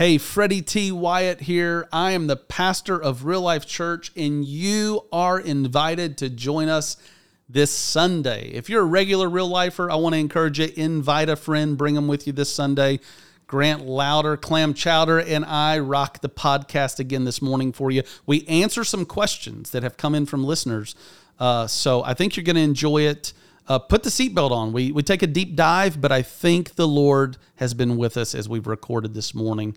Hey, Freddy T. Wyatt here. I am the pastor of Real Life Church, and you are invited to join us this Sunday. If you're a regular Real Lifer, I want to encourage you, invite a friend, bring them with you this Sunday. Grant Lauder, Clam Chowder, and I rock the podcast again this morning for you. We answer some questions that have come in from listeners, so I think you're going to enjoy it. Put the seatbelt on. We take a deep dive, but I think the Lord has been with us as we've recorded this morning.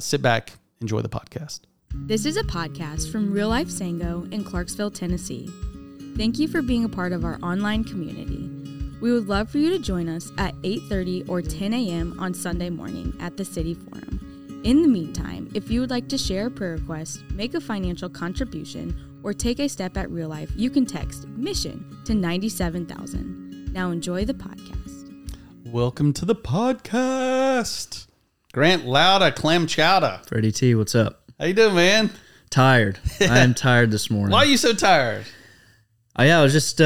Sit back, enjoy the podcast. This is a podcast from Real Life Sango in Clarksville, Tennessee. Thank you for being a part of our online community. We would love for you to join us at 8:30 or 10 a.m. on Sunday morning at the City Forum. In the meantime, if you would like to share a prayer request, make a financial contribution, or take a step at Real Life, you can text MISSION to 97,000. Now enjoy the podcast. Welcome to the podcast. Grant Lauder, Clam Chowder. Freddy T, what's up? How you doing, man? Tired. I am tired this morning. Why are you so tired? Oh, yeah, I was just...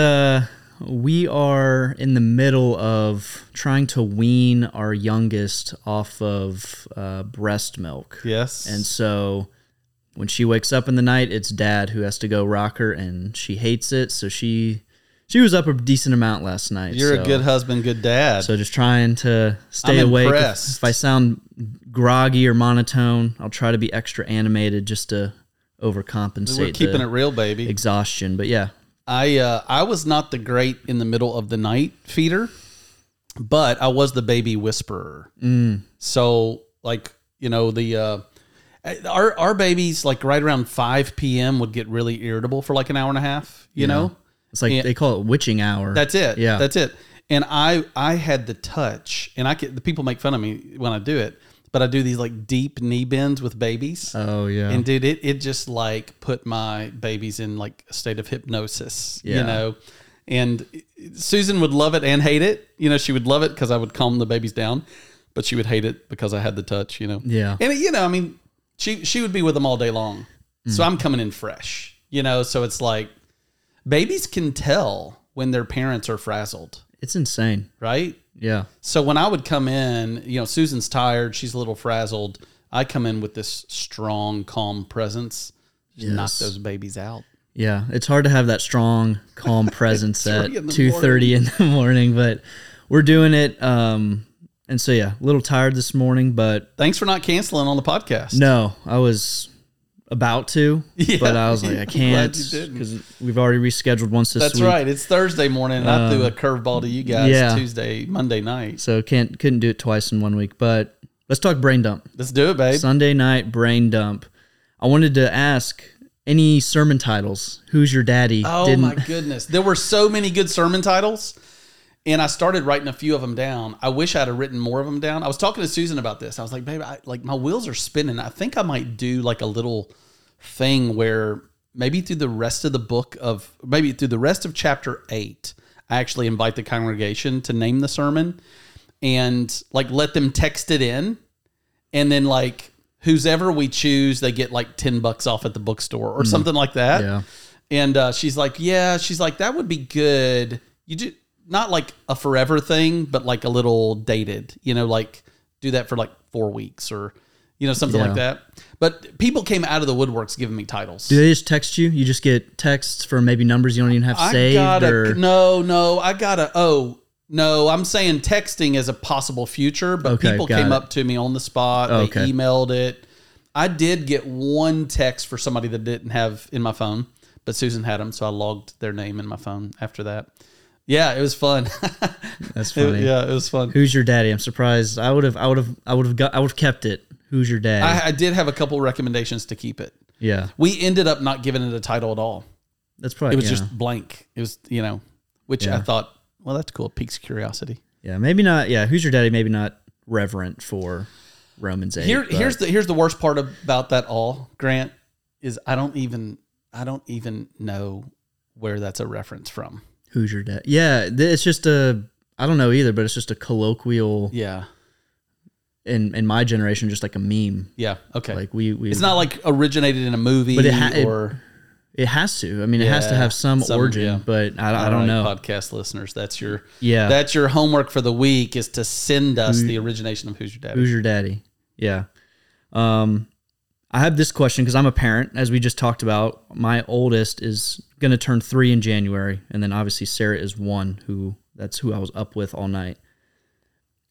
We are in the middle of trying to wean our youngest off of breast milk. Yes. And so when she wakes up in the night, it's dad who has to go rock her, and she hates it. So she was up a decent amount last night. You're a good husband, good dad. So just trying to stay awake. If I sound groggy or monotone, I'll try to be extra animated just to overcompensate. We're keeping it real, baby. Exhaustion, but yeah. I was not the great in the middle of the night feeder, but I was the baby whisperer. Mm. So like, you know, our babies like right around 5 p.m. would get really irritable for like an hour and a half, you know? It's like, and they call it witching hour. That's it. Yeah. That's it. And I had the touch, and the people make fun of me when I do it, but I do these like deep knee bends with babies. Oh yeah. And dude, it just like put my babies in like a state of hypnosis, yeah. You know, and Susan would love it and hate it. You know, she would love it 'cause I would calm the babies down, but she would hate it because I had the touch, you know? Yeah. And you know, I mean, she would be with them all day long. Mm. So I'm coming in fresh, you know? So it's like babies can tell when their parents are frazzled. It's insane. Right? Yeah. So when I would come in, you know, Susan's tired. She's a little frazzled. I come in with this strong, calm presence. Just knock those babies out. Yeah. It's hard to have that strong, calm presence at 2:30 in the morning, but we're doing it. And so, yeah, a little tired this morning, but... Thanks for not canceling on the podcast. No, I was about to, but I was like, I can't because we've already rescheduled once this week. That's right. It's Thursday morning, and I threw a curveball to you guys Monday night. So couldn't do it twice in 1 week, but let's talk brain dump. Let's do it, babe. Sunday night brain dump. I wanted to ask, any sermon titles? Who's your daddy? Oh, my goodness. There were so many good sermon titles, and I started writing a few of them down. I wish I'd have written more of them down. I was talking to Susan about this. I was like, babe, my wheels are spinning. I think I might do like a little thing where maybe through the rest of chapter 8, I actually invite the congregation to name the sermon and like let them text it in. And then like whoever we choose, they get like $10 off at the bookstore or something like that. Yeah. And she's like, that would be good. You do. Not like a forever thing, but like a little dated, you know, like do that for like 4 weeks or, you know, something like that. But people came out of the woodworks giving me titles. Do they just text you? You just get texts for maybe numbers you don't even have saved? I'm saying texting is a possible future, but people came up to me on the spot. They emailed it. I did get one text for somebody that didn't have in my phone, but Susan had them. So I logged their name in my phone after that. Yeah, it was fun. That's funny. It was fun. Who's your daddy? I'm surprised. I would have kept it. Who's your daddy? I did have a couple recommendations to keep it. Yeah. We ended up not giving it a title at all. That's probably it was just blank. It was, you know, which I thought, well, that's cool. It piques curiosity. Yeah, maybe not. Yeah, who's your daddy? Maybe not reverent for Romans 8. Here's the worst part about that all, Grant, is I don't even know where that's a reference from. Who's your dad? Yeah, it's just I don't know either, but it's just a colloquial. Yeah. In my generation, just like a meme. Yeah. Okay. Like we it's not like originated in a movie, but it has to. I mean, it has to have some origin. Yeah. But I don't know. Podcast listeners, that's your homework for the week is to send us the origination of Who's Your Daddy. Who's Your Daddy? Yeah. I have this question because I'm a parent, as we just talked about. My oldest is going to turn 3 in January, and then obviously Sarah is 1, that's who I was up with all night.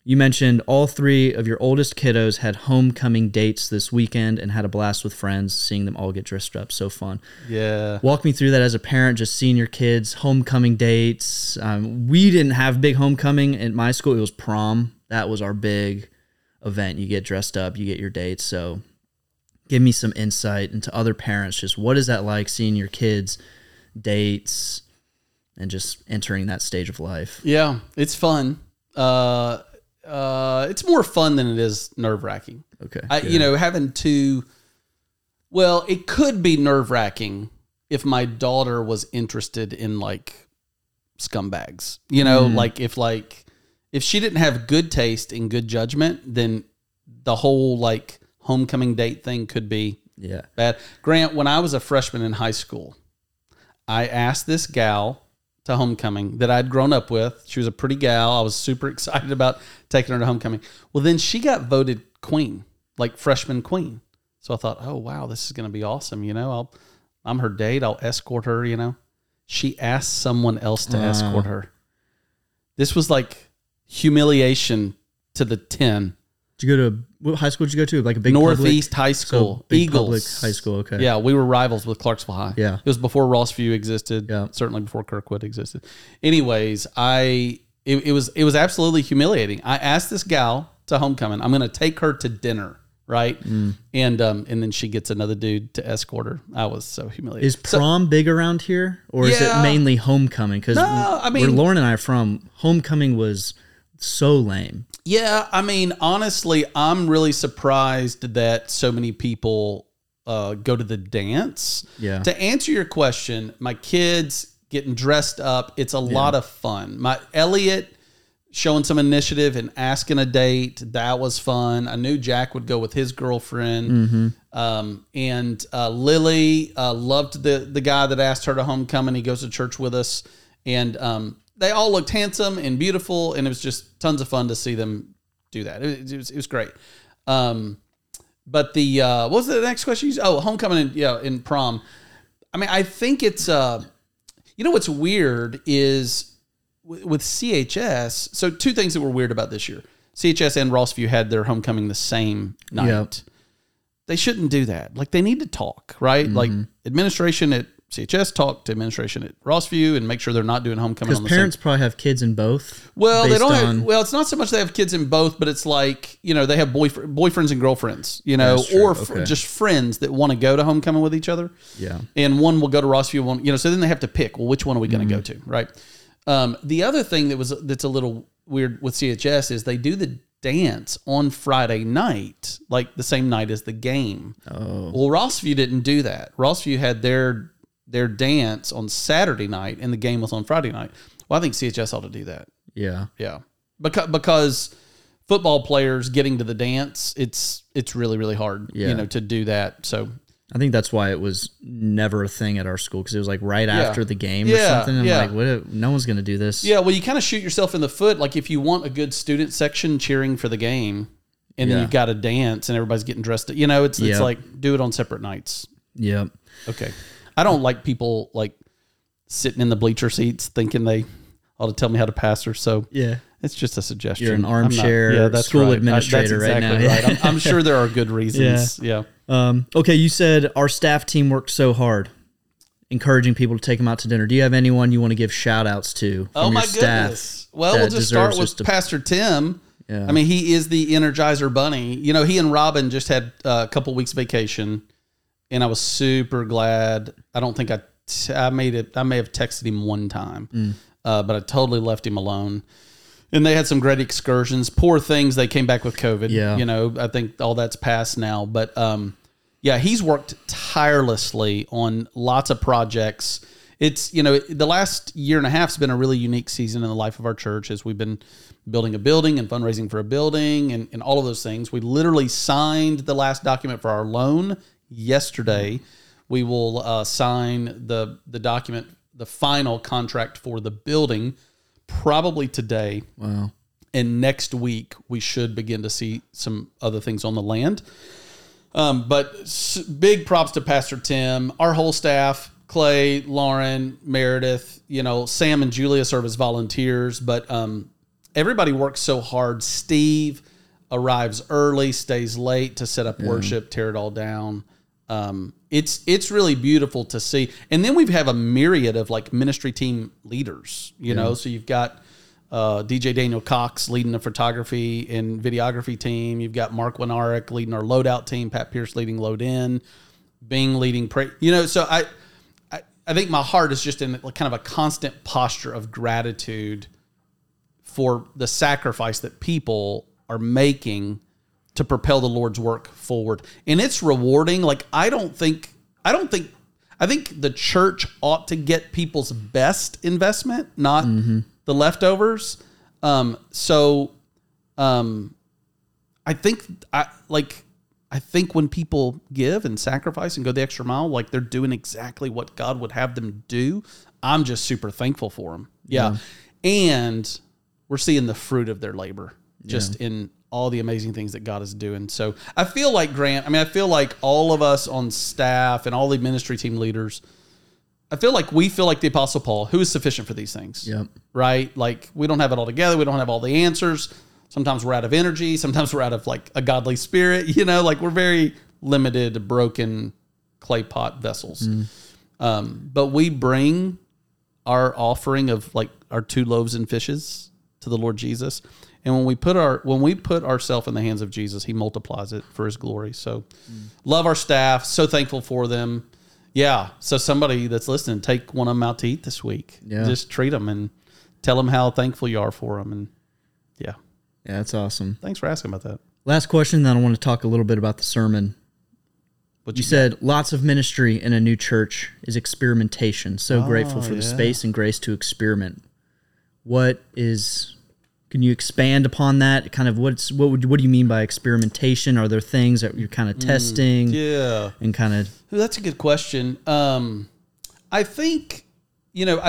You mentioned all 3 of your oldest kiddos had homecoming dates this weekend and had a blast with friends, seeing them all get dressed up. So fun. Yeah. Walk me through that as a parent, just seeing your kids' homecoming dates. We didn't have big homecoming at my school. It was prom. That was our big event. You get dressed up, you get your dates. So give me some insight into other parents. Just what is that like, seeing your kids' dates and just entering that stage of life? Yeah, it's fun. It's more fun than it is nerve-wracking. Okay. It could be nerve-wracking if my daughter was interested in like scumbags, if she didn't have good taste and good judgment, then the whole like homecoming date thing could be bad. Grant, when I was a freshman in high school, I asked this gal to homecoming that I'd grown up with. She was a pretty gal. I was super excited about taking her to homecoming. Well, then she got voted queen, like freshman queen. So I thought, oh, wow, this is going to be awesome. I'm her date. I'll escort her, She asked someone else to escort her. This was like humiliation to the 10. Did you go to, what high school did you go to? Like a big Northeast public high school, so big Eagles public high school. Okay. Yeah, we were rivals with Clarksville High. Yeah, it was before Rossview existed. Yeah, certainly before Kirkwood existed. Anyways, it was absolutely humiliating. I asked this gal to homecoming. I'm going to take her to dinner, right? Mm. And then she gets another dude to escort her. I was so humiliated. Is prom big around here, or is it mainly homecoming? Because where Lauren and I are from, homecoming was so lame. Yeah, honestly, I'm really surprised that so many people go to the dance. Yeah. To answer your question, my kids getting dressed up, it's a lot of fun. My Elliot showing some initiative and asking a date, that was fun. I knew Jack would go with his girlfriend. Mm-hmm. And Lily loved the guy that asked her to homecoming. He goes to church with us. And they all looked handsome and beautiful, and it was just tons of fun to see them do that. It was great. But the what was the next question? Homecoming and prom. I think it's what's weird is with CHS. So 2 things that were weird about this year: CHS and Rossview had their homecoming the same night. Yep. They shouldn't do that. Like, they need to talk, right? Mm-hmm. Like, administration at CHS talk to administration at Rossview and make sure they're not doing homecoming on the same. Because parents probably have kids in both. Well, they don't have. Well, it's not so much they have kids in both, but it's like they have boyfriends and girlfriends, just friends that want to go to homecoming with each other. Yeah, and one will go to Rossview, one so then they have to pick. Well, which one are we going to go to, right? The other thing that's a little weird with CHS is they do the dance on Friday night, like the same night as the game. Oh, well, Rossview didn't do that. Rossview had their dance on Saturday night and the game was on Friday night. Well, I think CHS ought to do that. Yeah. Yeah. Because football players getting to the dance, it's really, really hard, to do that. So I think that's why it was never a thing at our school, because it was like right after the game or something. I'm like, what? No one's going to do this. Yeah, well, you kind of shoot yourself in the foot. Like, if you want a good student section cheering for the game and then you've got a dance and everybody's getting dressed up, it's like, do it on separate nights. Yeah. Okay. I don't like people like sitting in the bleacher seats thinking they ought to tell me how to pastor. So it's just a suggestion. You're an armchair school administrator right now. Right. I'm sure there are good reasons. Yeah. Okay. You said our staff team worked so hard, encouraging people to take them out to dinner. Do you have anyone you want to give shout outs to? Oh my goodness. Well, we'll just start with Pastor Tim. Yeah. He is the Energizer Bunny. He and Robin just had a couple weeks vacation. And I was super glad. I don't think I made it. I may have texted him one time, but I totally left him alone. And they had some great excursions. Poor things, they came back with COVID. Yeah. I think all that's passed now. But, he's worked tirelessly on lots of projects. It's, the last year and a half has been a really unique season in the life of our church as we've been building a building and fundraising for a building and all of those things. We literally signed the last document for our loan yesterday. We will sign the document, the final contract for the building, probably today. Wow. And next week we should begin to see some other things on the land. But big props to Pastor Tim, our whole staff, Clay, Lauren, Meredith, you know, Sam and Julia serve as volunteers, but everybody works so hard. Steve arrives early, stays late to set up worship, tear it all down. It's really beautiful to see. And then we have a myriad of like ministry team leaders, you know, so you've got DJ Daniel Cox leading the photography and videography team. You've got Mark Winarek leading our loadout team, Pat Pierce leading load in, Bing leading prayer. You know, so I think my heart is just in kind of a constant posture of gratitude for the sacrifice that people are making to propel the Lord's work forward. And it's rewarding. Like, I think the church ought to get people's best investment, not the leftovers. I think when people give and sacrifice and go the extra mile, like they're doing exactly what God would have them do. I'm just super thankful for them. Yeah. And we're seeing the fruit of their labor just in all the amazing things that God is doing. So I feel like I feel like all of us on staff and all the ministry team leaders, I feel like we feel like the Apostle Paul, who is sufficient for these things, right? Like we don't have it all together. We don't have all the answers. Sometimes we're out of energy. Sometimes we're out of like a godly spirit, you know, like we're very limited, broken clay pot vessels. But we bring our offering of like our 2 loaves and fishes to the Lord Jesus. And when we put ourselves in the hands of Jesus, he multiplies it for his glory. So love our staff. So thankful for them. Yeah. So somebody that's listening, take one of them out to eat this week. Yeah. Just treat them and tell them how thankful you are for them. And yeah, that's awesome. Thanks for asking about that. Last question, then I want to talk a little bit about the sermon. What you said, lots of ministry in a new church is experimentation. So grateful for the space and grace to experiment. Can you expand upon that? Kind of what do you mean by experimentation? Are there things that you're kind of testing? And kind of... That's a good question. I think, you know,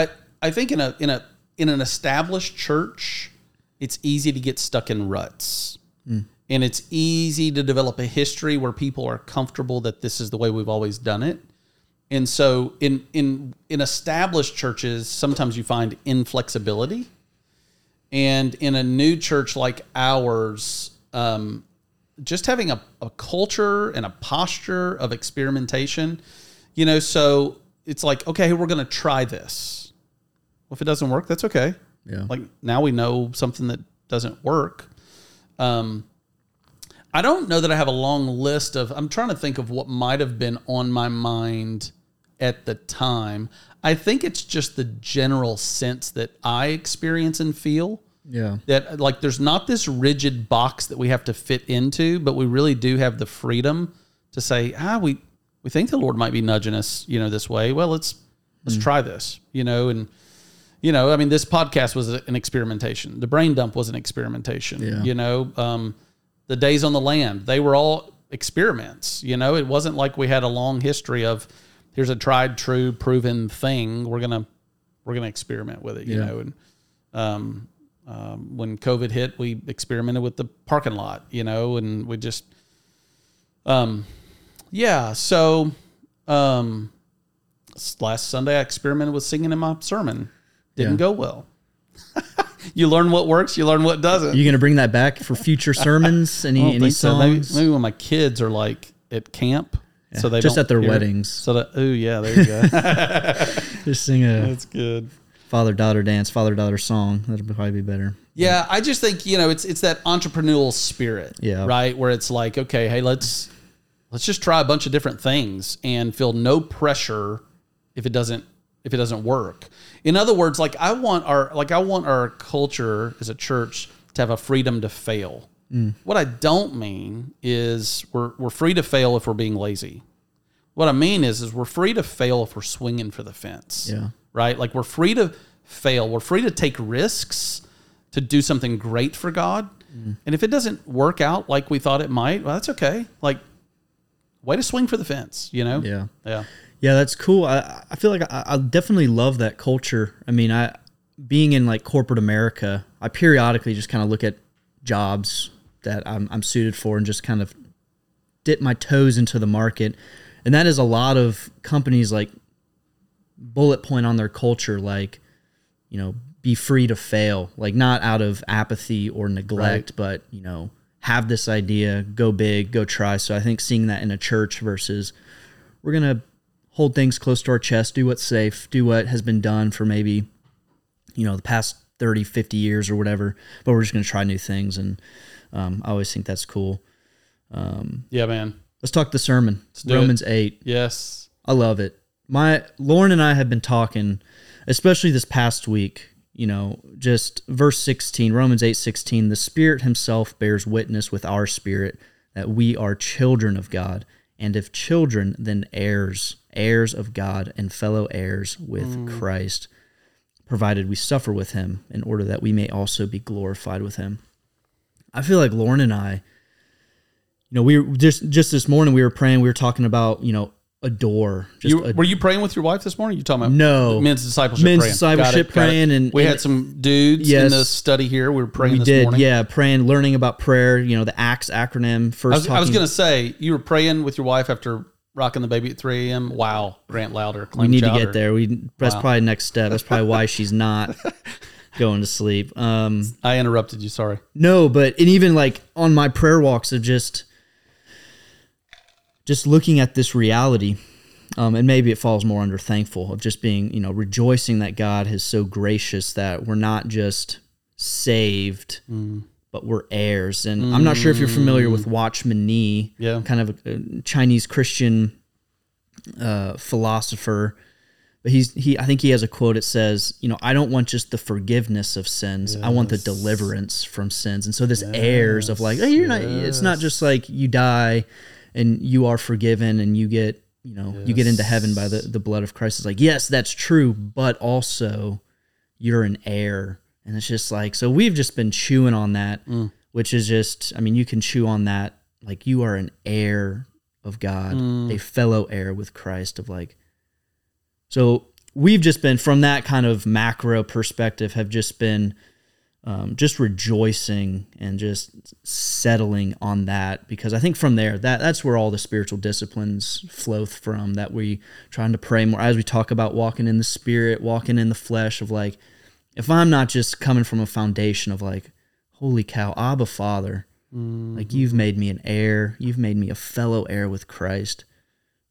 I think in an established church, it's easy to get stuck in ruts. And it's easy to develop a history where people are comfortable that this is the way we've always done it. And so in established churches, sometimes you find inflexibility. And in a new church like ours, just having a culture and a posture of experimentation, you know, so it's like, okay, we're going to try this. Well, if it doesn't work, that's okay. Yeah. Like now we know something that doesn't work. I don't know that I have a long list of, I'm trying to think of what might've been on my mind at the time. I think it's just the general sense that I experience and feel that like, there's not this rigid box that we have to fit into, but we really do have the freedom to say, we think the Lord might be nudging us, you know, this way. Well, let's try this, you know, and, you know, I mean, this podcast was an experimentation. The brain dump was an experimentation, you know, the days on the land, they were all experiments, you know, it wasn't like we had a long history of here's a tried, true, proven thing. We're going to experiment with it, you know, and, when COVID hit, we experimented with the parking lot, you know, and we just, So, last Sunday I experimented with singing in my sermon. Didn't go well. You learn what works, you learn what doesn't. You're going to bring that back for future sermons? Any songs? So. Maybe when my kids are like at camp. Yeah. So they just at their weddings. There you go. Just sing that's good. Father-daughter dance, father-daughter song. That'd probably be better. Yeah, I just think, you know, it's that entrepreneurial spirit, right? Where it's like, okay, hey, let's just try a bunch of different things and feel no pressure if it doesn't work. In other words, like I want our culture as a church to have a freedom to fail. What I don't mean is we're free to fail if we're being lazy. What I mean is we're free to fail if we're swinging for the fence. Yeah. Right? Like we're free to fail. We're free to take risks to do something great for God. And if it doesn't work out like we thought it might, well, that's okay. Like way to swing for the fence, you know? Yeah. Yeah, that's cool. I feel like I definitely love that culture. I mean, being in like corporate America, I periodically just kind of look at jobs that I'm suited for and just kind of dip my toes into the market. And that is a lot of companies like bullet point on their culture, like, you know, be free to fail, like not out of apathy or neglect, right, but, you know, have this idea, go big, go try. So I think seeing that in a church versus we're going to hold things close to our chest, do what's safe, do what has been done for maybe, you know, the past 30, 50 years or whatever, but we're just going to try new things. And I always think that's cool. Yeah, man. Let's talk the sermon. Romans 8. Yes. I love it. Lauren and I have been talking, especially this past week, you know, just verse 16, Romans 8:16, the Spirit himself bears witness with our spirit that we are children of God. And if children, then heirs, heirs of God and fellow heirs with Christ, provided we suffer with him in order that we may also be glorified with him. I feel like Lauren and I, you know, we were just this morning we were praying, we were talking about, you know, adore. Were you praying with your wife this morning? You talking about men's discipleship? Men's discipleship praying, and we had some dudes in the study here. We were praying. We did this morning. Yeah, praying, learning about prayer. You know, the ACTS acronym. I was going to say you were praying with your wife after rocking the baby at 3 a.m. Wow, Grant Lauder. We need to get there. That's probably the next step. That's probably why she's not going to sleep. I interrupted you. Sorry. No, and even like on my prayer walks of just looking at this reality, and maybe it falls more under thankful, of just being, you know, rejoicing that God is so gracious that we're not just saved, but we're heirs. And I'm not sure if you're familiar with Watchman Nee, kind of a Chinese Christian philosopher, but I think he has a quote. It says, you know, I don't want just the forgiveness of sins. Yes. I want the deliverance from sins. And so this heirs of like, hey, you're not. It's not just like you die and you are forgiven and you get, you know, you get into heaven by the blood of Christ. It's like, yes, that's true, but also you're an heir. And it's just like, so we've just been chewing on that, which is just, I mean, you can chew on that. Like you are an heir of God, a fellow heir with Christ of like, so we've just been from that kind of macro perspective have just been just rejoicing and just settling on that, because I think from there, that's where all the spiritual disciplines flow from, that we trying to pray more as we talk about walking in the Spirit, walking in the flesh of like, if I'm not just coming from a foundation of like, holy cow, Abba Father, like you've made me an heir, you've made me a fellow heir with Christ.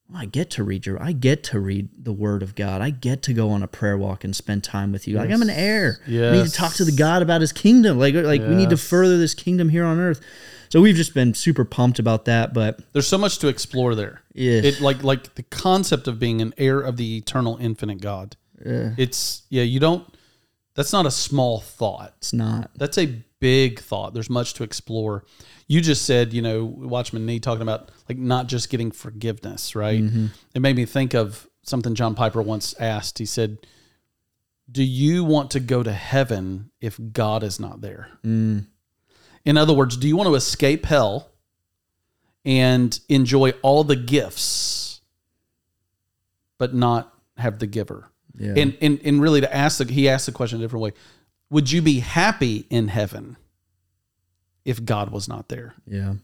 Well, I get to read the Word of God. I get to go on a prayer walk and spend time with you. Yes. Like I'm an heir. Yes. We need to talk to the God about His kingdom. Like yes, we need to further this kingdom here on earth. So we've just been super pumped about that. But there's so much to explore there. Yeah, like the concept of being an heir of the eternal, infinite God. Yeah. That's not a small thought. It's not. That's a big thought. There's much to explore. You just said, you know, Watchman Nee talking about like not just getting forgiveness, right? Mm-hmm. It made me think of something John Piper once asked. He said, do you want to go to heaven if God is not there? Mm. In other words, do you want to escape hell and enjoy all the gifts, but not have the giver? Yeah. And really he asked the question a different way. Would you be happy in heaven if God was not there? Yeah.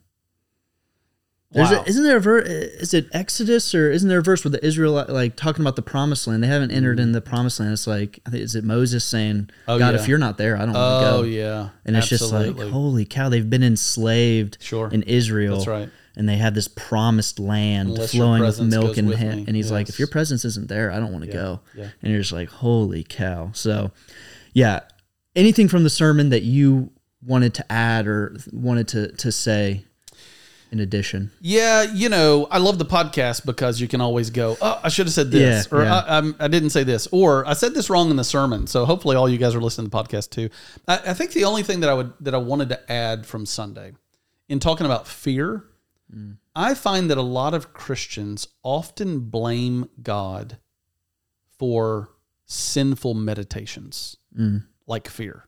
Wow. Isn't there a verse? Is it Exodus or isn't there a verse where the Israelite like talking about the promised land? They haven't entered in the promised land. It's like, is it Moses saying, God, if you're not there, I don't want to go. Oh yeah. And it's just like, holy cow, they've been enslaved in Israel. That's right. And they have this promised land flowing with milk and honey. And he's like, if your presence isn't there, I don't want to go. Yeah. And you're just like, holy cow. So yeah. Anything from the sermon that you wanted to add or wanted to say in addition? Yeah, you know, I love the podcast because you can always go, oh, I should have said this, I didn't say this, or I said this wrong in the sermon. So hopefully all you guys are listening to the podcast too. I think the only thing that I wanted to add from Sunday in talking about fear, I find that a lot of Christians often blame God for sinful meditations. Like fear.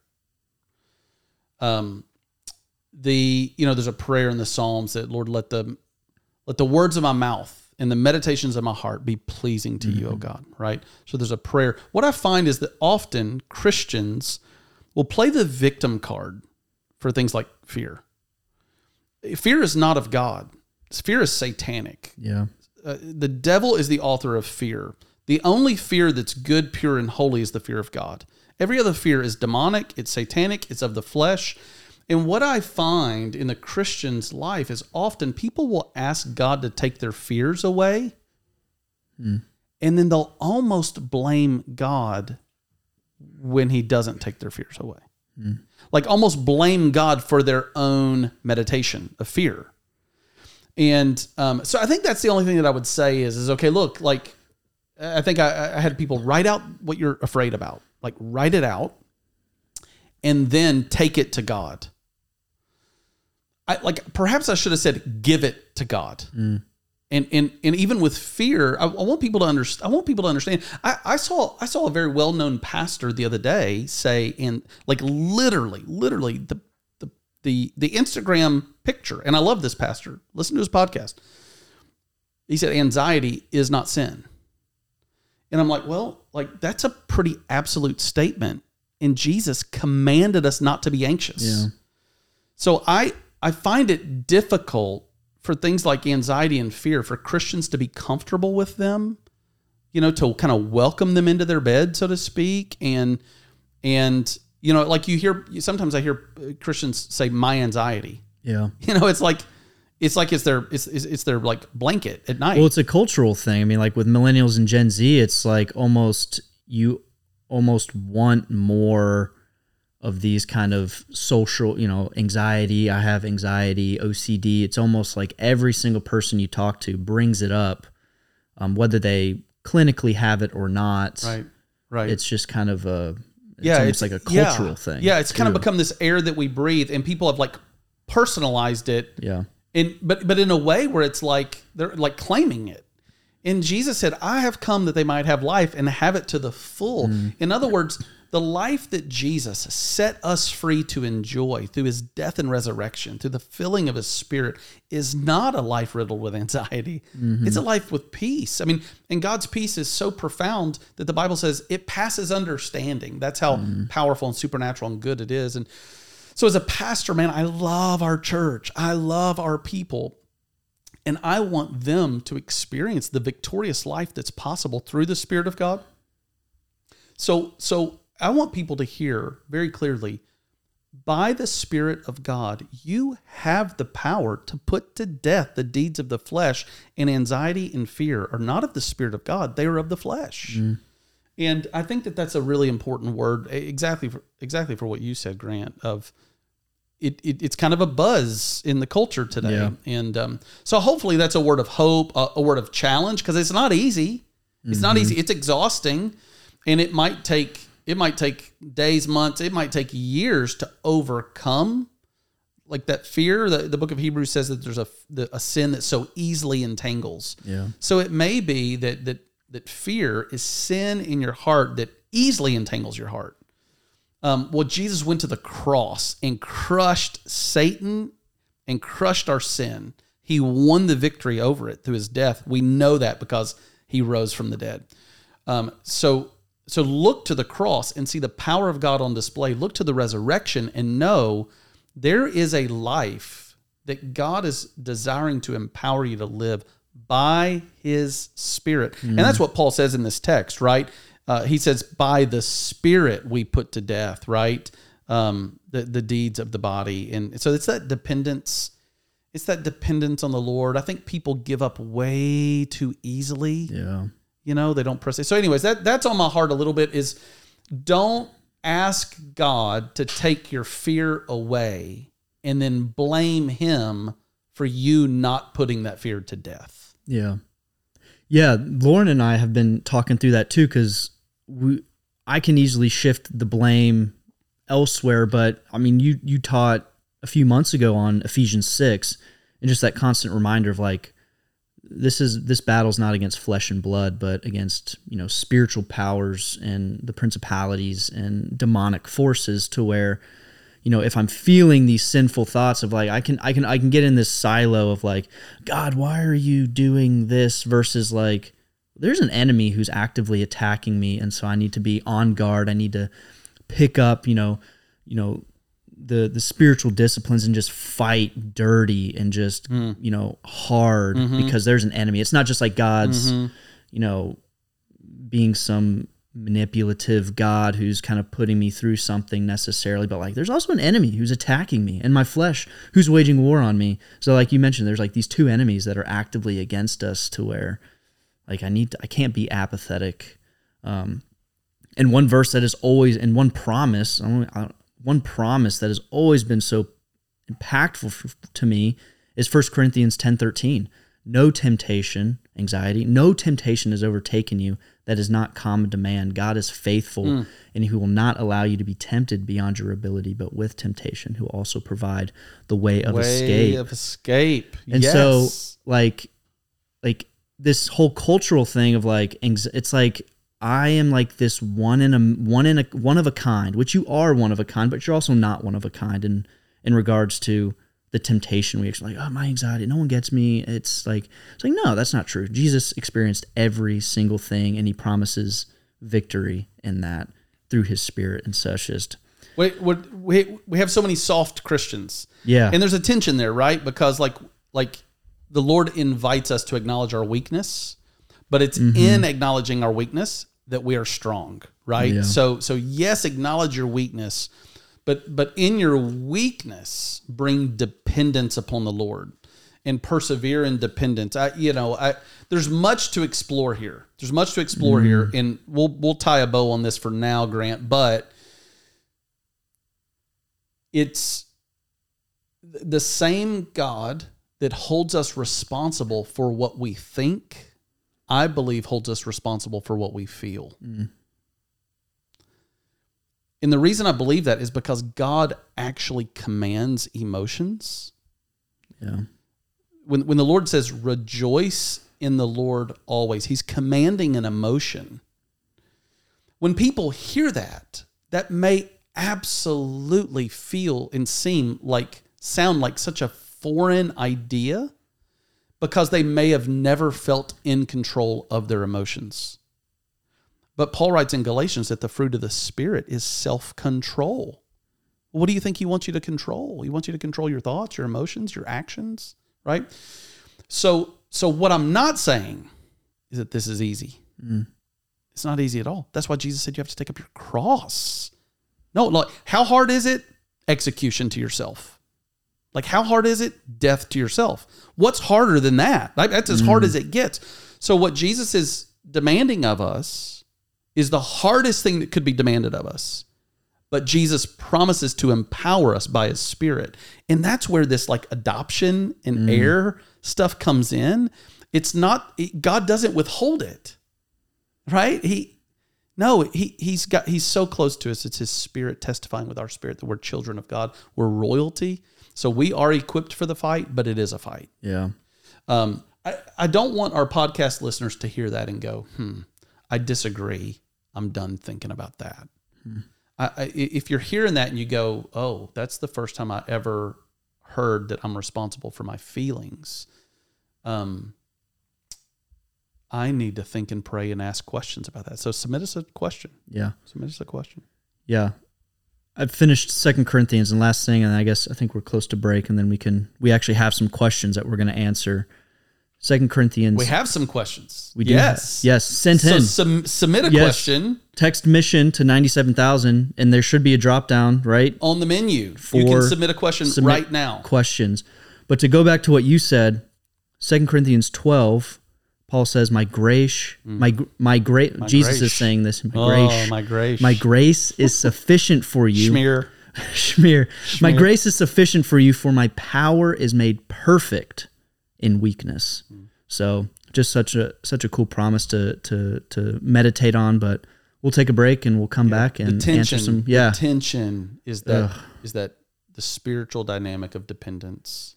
There's a prayer in the Psalms that, Lord, let the words of my mouth and the meditations of my heart be pleasing to you, O God, right? So there's a prayer. What I find is that often Christians will play the victim card for things like fear. Fear is not of God. Fear is satanic. Yeah. The devil is the author of fear. The only fear that's good, pure, and holy is the fear of God. Every other fear is demonic, it's satanic, it's of the flesh. And what I find in the Christian's life is often people will ask God to take their fears away, and then they'll almost blame God when he doesn't take their fears away. Like almost blame God for their own meditation of fear. And so I think that's the only thing that I would say is okay, look, like I think I had people write out what you're afraid about. Like write it out and then take it to God. Perhaps I should have said, give it to God. And even with fear, I want people to understand. I saw a very well-known pastor the other day say, in like literally the Instagram picture. And I love this pastor. Listen to his podcast. He said, anxiety is not sin. And I'm like, well, like that's a pretty absolute statement. And Jesus commanded us not to be anxious. Yeah. So I find it difficult for things like anxiety and fear, for Christians to be comfortable with them, you know, to kind of welcome them into their bed, so to speak. And, you know, like sometimes I hear Christians say my anxiety, yeah, you know, it's their like blanket at night. Well, it's a cultural thing. I mean, like with millennials and Gen Z, it's like you almost want more of these kind of social, you know, anxiety. I have anxiety, OCD. It's almost like every single person you talk to brings it up, whether they clinically have it or not. Right. It's just kind of it's like a cultural thing. Yeah, it's too. Kind of become this air that we breathe, and people have like personalized it. Yeah. But in a way where it's like they're like claiming it. And Jesus said, I have come that they might have life and have it to the full. In other words, the life that Jesus set us free to enjoy through his death and resurrection, through the filling of his spirit, is not a life riddled with anxiety. Mm-hmm. It's a life with peace. I mean, and God's peace is so profound that the Bible says it passes understanding. That's how powerful and supernatural and good it is. And so as a pastor, man, I love our church. I love our people. And I want them to experience the victorious life that's possible through the Spirit of God. So I want people to hear very clearly, by the Spirit of God, you have the power to put to death the deeds of the flesh, and anxiety and fear are not of the Spirit of God, they are of the flesh. And I think that that's a really important word, exactly for what you said, Grant, of It's kind of a buzz in the culture today. Yeah. And so hopefully that's a word of hope, a word of challenge, because it's not easy. It's not easy. It's exhausting. And it might take days, months, it might take years to overcome like that fear. The book of Hebrews says that there's a sin that so easily entangles. Yeah. So it may be that fear is sin in your heart that easily entangles your heart. Well, Jesus went to the cross and crushed Satan and crushed our sin. He won the victory over it through his death. We know that because he rose from the dead. So look to the cross and see the power of God on display. Look to the resurrection and know there is a life that God is desiring to empower you to live by his Spirit. And that's what Paul says in this text, right? He says, by the Spirit we put to death, right? The deeds of the body. And so it's that dependence. It's that dependence on the Lord. I think people give up way too easily. Yeah. You know, they don't press it. So anyways, that's on my heart a little bit, is don't ask God to take your fear away and then blame him for you not putting that fear to death. Yeah. Yeah, Lauren and I have been talking through that too, because I can easily shift the blame elsewhere. But I mean, you taught a few months ago on Ephesians 6, and just that constant reminder of like, this battle's not against flesh and blood, but against, you know, spiritual powers and the principalities and demonic forces, to where, you know, if I'm feeling these sinful thoughts of like, I can get in this silo of like, God, why are you doing this? Versus like, there's an enemy who's actively attacking me, and so I need to be on guard. I need to pick up, you know, the spiritual disciplines and just fight dirty and just, you know, hard because there's an enemy. It's not just like God's, you know, being some manipulative God who's kind of putting me through something necessarily, but like there's also an enemy who's attacking me and my flesh who's waging war on me. So like you mentioned, there's like these two enemies that are actively against us to where like I can't be apathetic. And one verse that is always, and one promise that has always been so impactful to me is 1 Corinthians 10:13. No temptation, anxiety, no temptation has overtaken you that is not common to man. God is faithful, and he will not allow you to be tempted beyond your ability, but with temptation, he will also provide the way of escape. And so, like this whole cultural thing of like, it's like, I am like this one of a kind, which you are one of a kind, but you're also not one of a kind in regards to the temptation we experience. Like, oh, my anxiety, no one gets me. It's like no, that's not true. Jesus experienced every single thing, and he promises victory in that through his Spirit. And so it's just we have so many soft Christians, and there's a tension there, right? Because like the Lord invites us to acknowledge our weakness, but it's in acknowledging our weakness that we are strong, right? Yeah. So yes, acknowledge your weakness, but in your weakness, bring dependence upon the Lord and persevere in dependence. There's much to explore here. And we'll tie a bow on this for now, Grant, but it's the same God that holds us responsible for what we think, I believe holds us responsible for what we feel. And the reason I believe that is because God actually commands emotions. Yeah. When the Lord says, rejoice in the Lord always, he's commanding an emotion. When people hear that, that may absolutely feel and sound like such a foreign idea because they may have never felt in control of their emotions. But Paul writes in Galatians that the fruit of the Spirit is self-control. What do you think he wants you to control? He wants you to control your thoughts, your emotions, your actions, right? So what I'm not saying is that this is easy. It's not easy at all. That's why Jesus said you have to take up your cross. No, look, how hard is it? Execution to yourself. Like, how hard is it? Death to yourself. What's harder than that? That's as hard as it gets. So what Jesus is demanding of us is the hardest thing that could be demanded of us. But Jesus promises to empower us by his Spirit. And that's where this like adoption and heir stuff comes in. It's not, God doesn't withhold it, right? He's so close to us. It's his Spirit testifying with our spirit that we're children of God. We're royalty. So we are equipped for the fight, but it is a fight. Yeah. I don't want our podcast listeners to hear that and go, I disagree. I'm done thinking about that. If you're hearing that and you go, oh, that's the first time I ever heard that I'm responsible for my feelings. I need to think and pray and ask questions about that. So submit us a question. Yeah. Yeah. I've finished 2 Corinthians and last thing, and I think we're close to break, and then we actually have some questions that we're going to answer. 2 Corinthians. We have some questions. We do. Yes. Sent in. So submit a question. Text mission to 97,000, and there should be a drop down, right? On the menu. You can submit a question right now. Questions. But to go back to what you said, 2 Corinthians 12, Paul says, my grace is sufficient for you. Schmear. My grace is sufficient for you, for my power is made perfect in weakness. So just such a cool promise to meditate on, but we'll take a break and we'll come back and answer some. Yeah. The tension is that the spiritual dynamic of dependence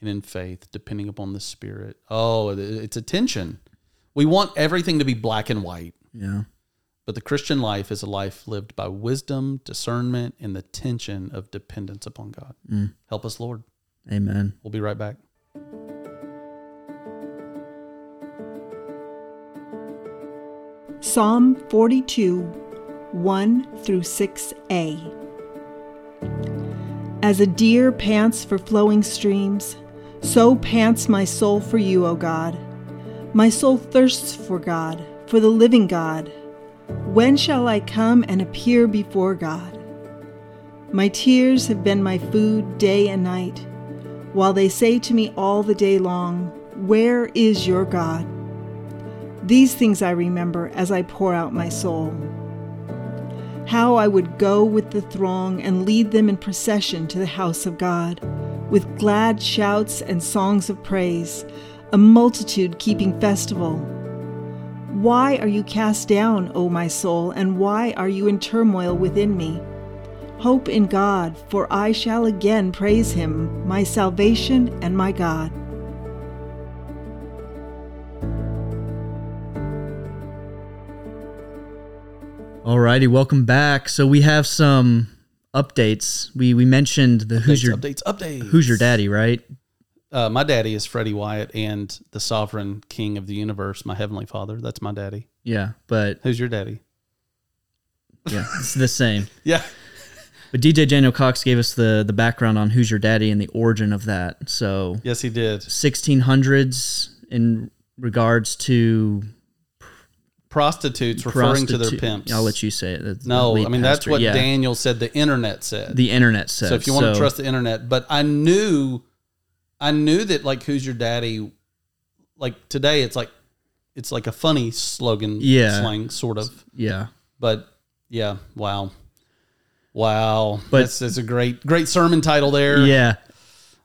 and in faith, depending upon the Spirit. Oh, it's a tension. We want everything to be black and white. Yeah. But the Christian life is a life lived by wisdom, discernment, and the tension of dependence upon God. Help us, Lord. Amen. We'll be right back. Psalm 42, 1 through 6a. As a deer pants for flowing streams, so pants my soul for you, O God. My soul thirsts for God, for the living God. When shall I come and appear before God? My tears have been my food day and night, while they say to me all the day long, "Where is your God?" These things I remember as I pour out my soul. How I would go with the throng and lead them in procession to the house of God, with glad shouts and songs of praise, a multitude keeping festival. Why are you cast down, O my soul, and why are you in turmoil within me? Hope in God, for I shall again praise him, my salvation and my God. Alrighty, welcome back. So we have some updates. We mentioned the Who's Your Daddy, right? My daddy is Freddy Wyatt and the sovereign king of the universe, my heavenly father. That's my daddy. Yeah, but... Who's your daddy? Yeah, it's the same. Yeah. But DJ Daniel Cox gave us the background on Who's Your Daddy and the origin of that. So yes, he did. 1600s in regards to... Prostitutes referring to their pimps. I'll let you say it. That's what Daniel said the internet said. The internet said. So if you want to trust the internet. But I knew that, like, Who's Your Daddy? Like, today it's like a funny slogan, slang, sort of. Yeah. But, yeah, wow. But that's a great sermon title there. Yeah.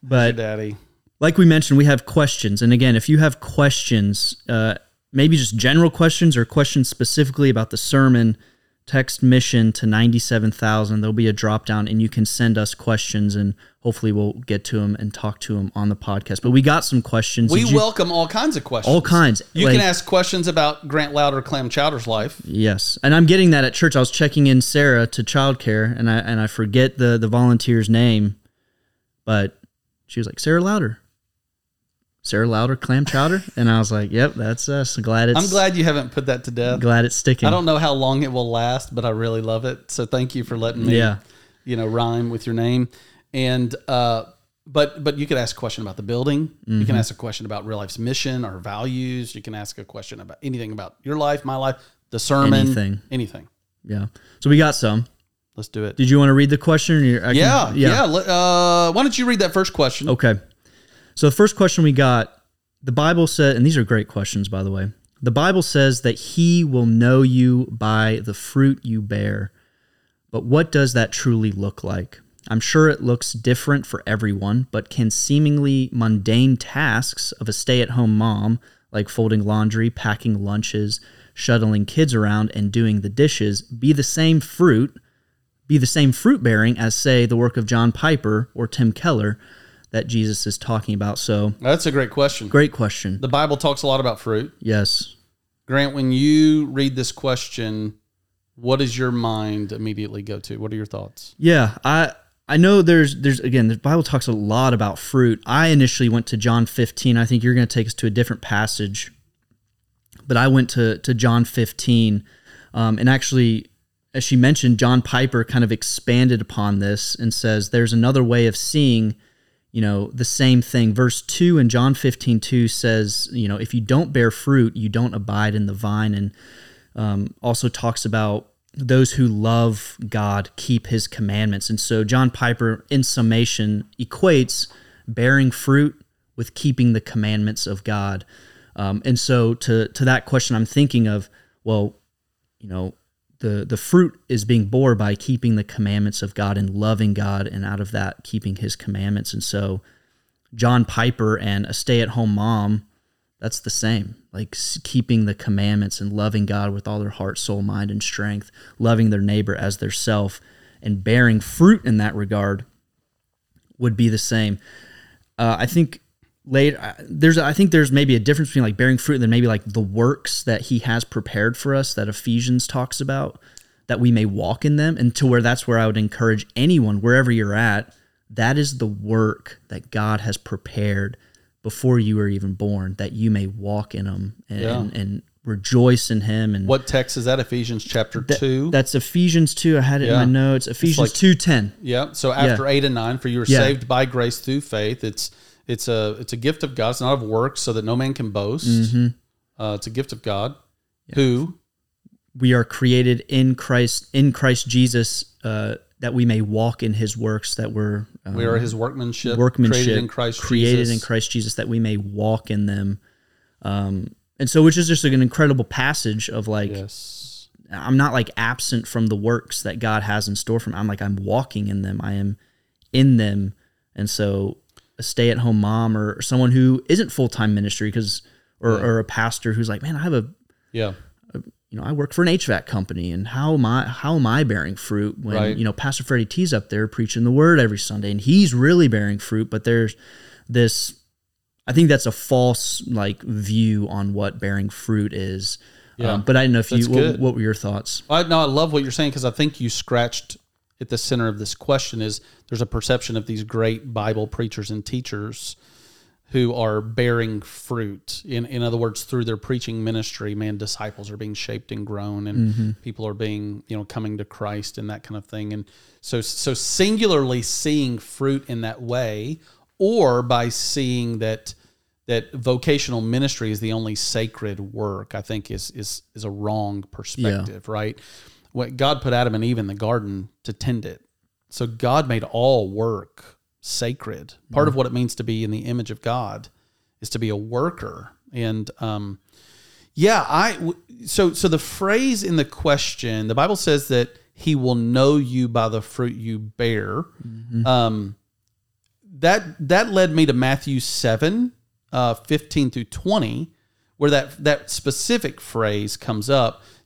But Who's Your Daddy? Like we mentioned, we have questions. And, again, if you have questions... maybe just general questions or questions specifically about the sermon, text mission to 97,000. There'll be a drop down and you can send us questions and hopefully we'll get to them and talk to them on the podcast. But we got some questions. We welcome all kinds of questions. All kinds. You can ask questions about Grant Lauder, Clam Chowder's life. Yes. And I'm getting that at church. I was checking in Sarah to childcare and I forget the volunteer's name, but she was like, Sarah Lauder, Clam Chowder? And I was like, yep, that's us. I'm glad you haven't put that to death. Glad it's sticking. I don't know how long it will last, but I really love it. So thank you for letting me, rhyme with your name. And, but you could ask a question about the building. Mm-hmm. You can ask a question about Real Life's mission or values. You can ask a question about anything about your life, my life, the sermon. Anything. Yeah. So we got some. Let's do it. Did you want to read the question? Why don't you read that first question? Okay. So the first question we got, the Bible said, and these are great questions, by the way. The Bible says that he will know you by the fruit you bear. But what does that truly look like? I'm sure it looks different for everyone, but can seemingly mundane tasks of a stay-at-home mom, like folding laundry, packing lunches, shuttling kids around, and doing the dishes, be the same fruit bearing as, say, the work of John Piper or Tim Keller, that Jesus is talking about? So that's a great question. Great question. The Bible talks a lot about fruit. Yes. Grant, when you read this question, what does your mind immediately go to? What are your thoughts? Yeah, I know there's again, the Bible talks a lot about fruit. I initially went to John 15. I think you're going to take us to a different passage, but I went to John 15, and actually, as she mentioned, John Piper kind of expanded upon this and says there's another way of seeing the same thing. Verse 2 in John 15:2 says, if you don't bear fruit, you don't abide in the vine. And also talks about those who love God keep his commandments. And so John Piper, in summation, equates bearing fruit with keeping the commandments of God. And so to that question, I'm thinking of, the fruit is being borne by keeping the commandments of God and loving God, and out of that, keeping his commandments. And so John Piper and a stay-at-home mom, that's the same, like keeping the commandments and loving God with all their heart, soul, mind, and strength, loving their neighbor as their self, and bearing fruit in that regard would be the same. I think... Later, there's maybe a difference between like bearing fruit and then maybe like the works that he has prepared for us that Ephesians talks about, that we may walk in them, and to where that's where I would encourage anyone, wherever you're at, that is the work that God has prepared before you were even born, that you may walk in them and rejoice in him. And what text is that? Ephesians chapter 2? That's Ephesians 2. I had it in my notes. Ephesians 2:10. Yeah. So after 8 and 9, for you are saved by grace through faith. It's a gift of God. It's not of works, so that no man can boast. Mm-hmm. It's a gift of God. Yeah. Who? We are created in Christ Jesus, that we may walk in His works, that we're... we are His workmanship created in Christ Jesus, that we may walk in them. And so, which is just an incredible passage of I'm not absent from the works that God has in store for me. I'm walking in them. I am in them. And so a stay-at-home mom or someone who isn't full-time ministry or a pastor who's like, man, I have I work for an HVAC company, and how am I bearing fruit when Pastor Freddy T's up there preaching the word every Sunday, and he's really bearing fruit, but there's this. I think that's a false view on what bearing fruit is. Yeah. But I don't know if that's what were your thoughts? I love what you're saying, because I think you scratched at the center of this question. Is there's a perception of these great Bible preachers and teachers who are bearing fruit. In other words, through their preaching ministry, disciples are being shaped and grown, and people are being, coming to Christ and that kind of thing. And so singularly seeing fruit in that way, or by seeing that vocational ministry is the only sacred work, I think is a wrong perspective, right? What God put Adam and Eve in the garden to tend it. So God made all work sacred. Part of what it means to be in the image of God is to be a worker. And so the phrase in the question, the Bible says that He will know you by the fruit you bear. Mm-hmm. That led me to Matthew 7, 15 through 20, where that specific phrase comes up.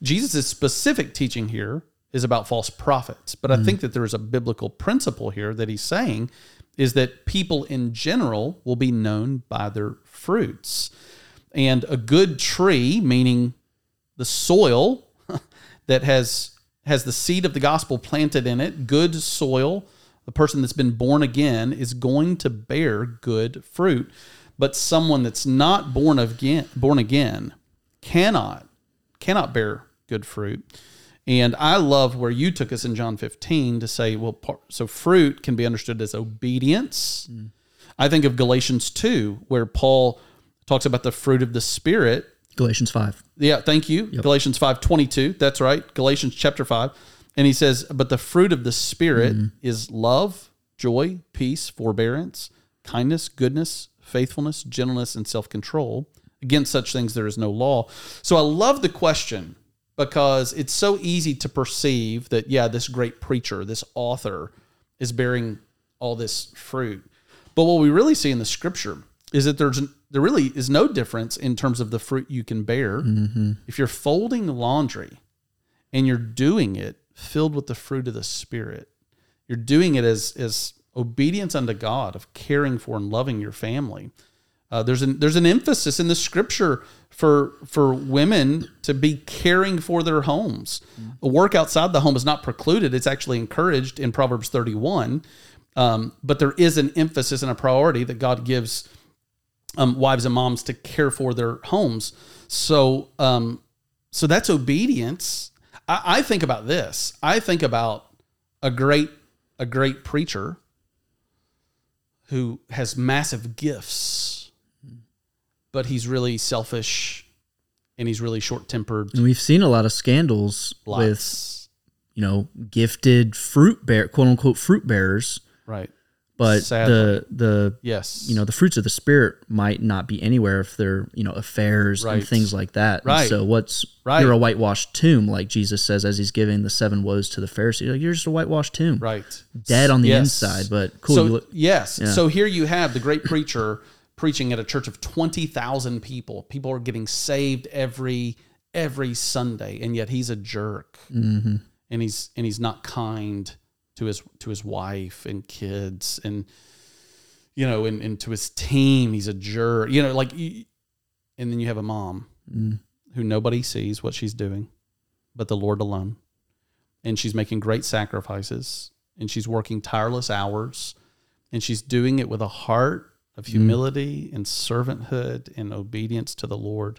Jesus' specific teaching here is about false prophets. But I think that there is a biblical principle here that he's saying is that people in general will be known by their fruits. And a good tree, meaning the soil that has the seed of the gospel planted in it, good soil, the person that's been born again is going to bear good fruit. But someone that's not born again cannot bear good fruit. And I love where you took us in John 15 to say, so fruit can be understood as obedience. Mm. I think of Galatians 2, where Paul talks about the fruit of the Spirit. Galatians 5. Yeah, thank you. Yep. Galatians 5:22. That's right. Galatians chapter 5. And he says, but the fruit of the Spirit is love, joy, peace, forbearance, kindness, goodness, faithfulness, gentleness, and self-control. Against such things there is no law. So I love the question, because it's so easy to perceive that, this great preacher, this author is bearing all this fruit. But what we really see in the Scripture is that there really is no difference in terms of the fruit you can bear. Mm-hmm. If you're folding laundry and you're doing it filled with the fruit of the Spirit, you're doing it as obedience unto God, of caring for and loving your family. There's an emphasis in the Scripture for women to be caring for their homes. Mm-hmm. Work outside the home is not precluded. It's actually encouraged in Proverbs 31. But there is an emphasis and a priority that God gives wives and moms to care for their homes. So that's obedience. I think about this. I think about a great preacher who has massive gifts, but he's really selfish and he's really short-tempered. And we've seen a lot of scandals with, gifted quote-unquote fruit bearers. Right. But sadly, the fruits of the Spirit might not be anywhere if they're, affairs and things like that. Right. And so you're a whitewashed tomb, like Jesus says as he's giving the seven woes to the Pharisees. You're just a whitewashed tomb. Right. Dead on the inside, but cool. So here you have the great preacher preaching at a church of 20,000 people. People are getting saved every Sunday, and yet he's a jerk, mm-hmm. and he's not kind to his wife and kids, and and to his team. He's a jerk, and then you have a mom who nobody sees what she's doing, but the Lord alone. And she's making great sacrifices, and she's working tireless hours, and she's doing it with a heart of humility and servanthood and obedience to the Lord.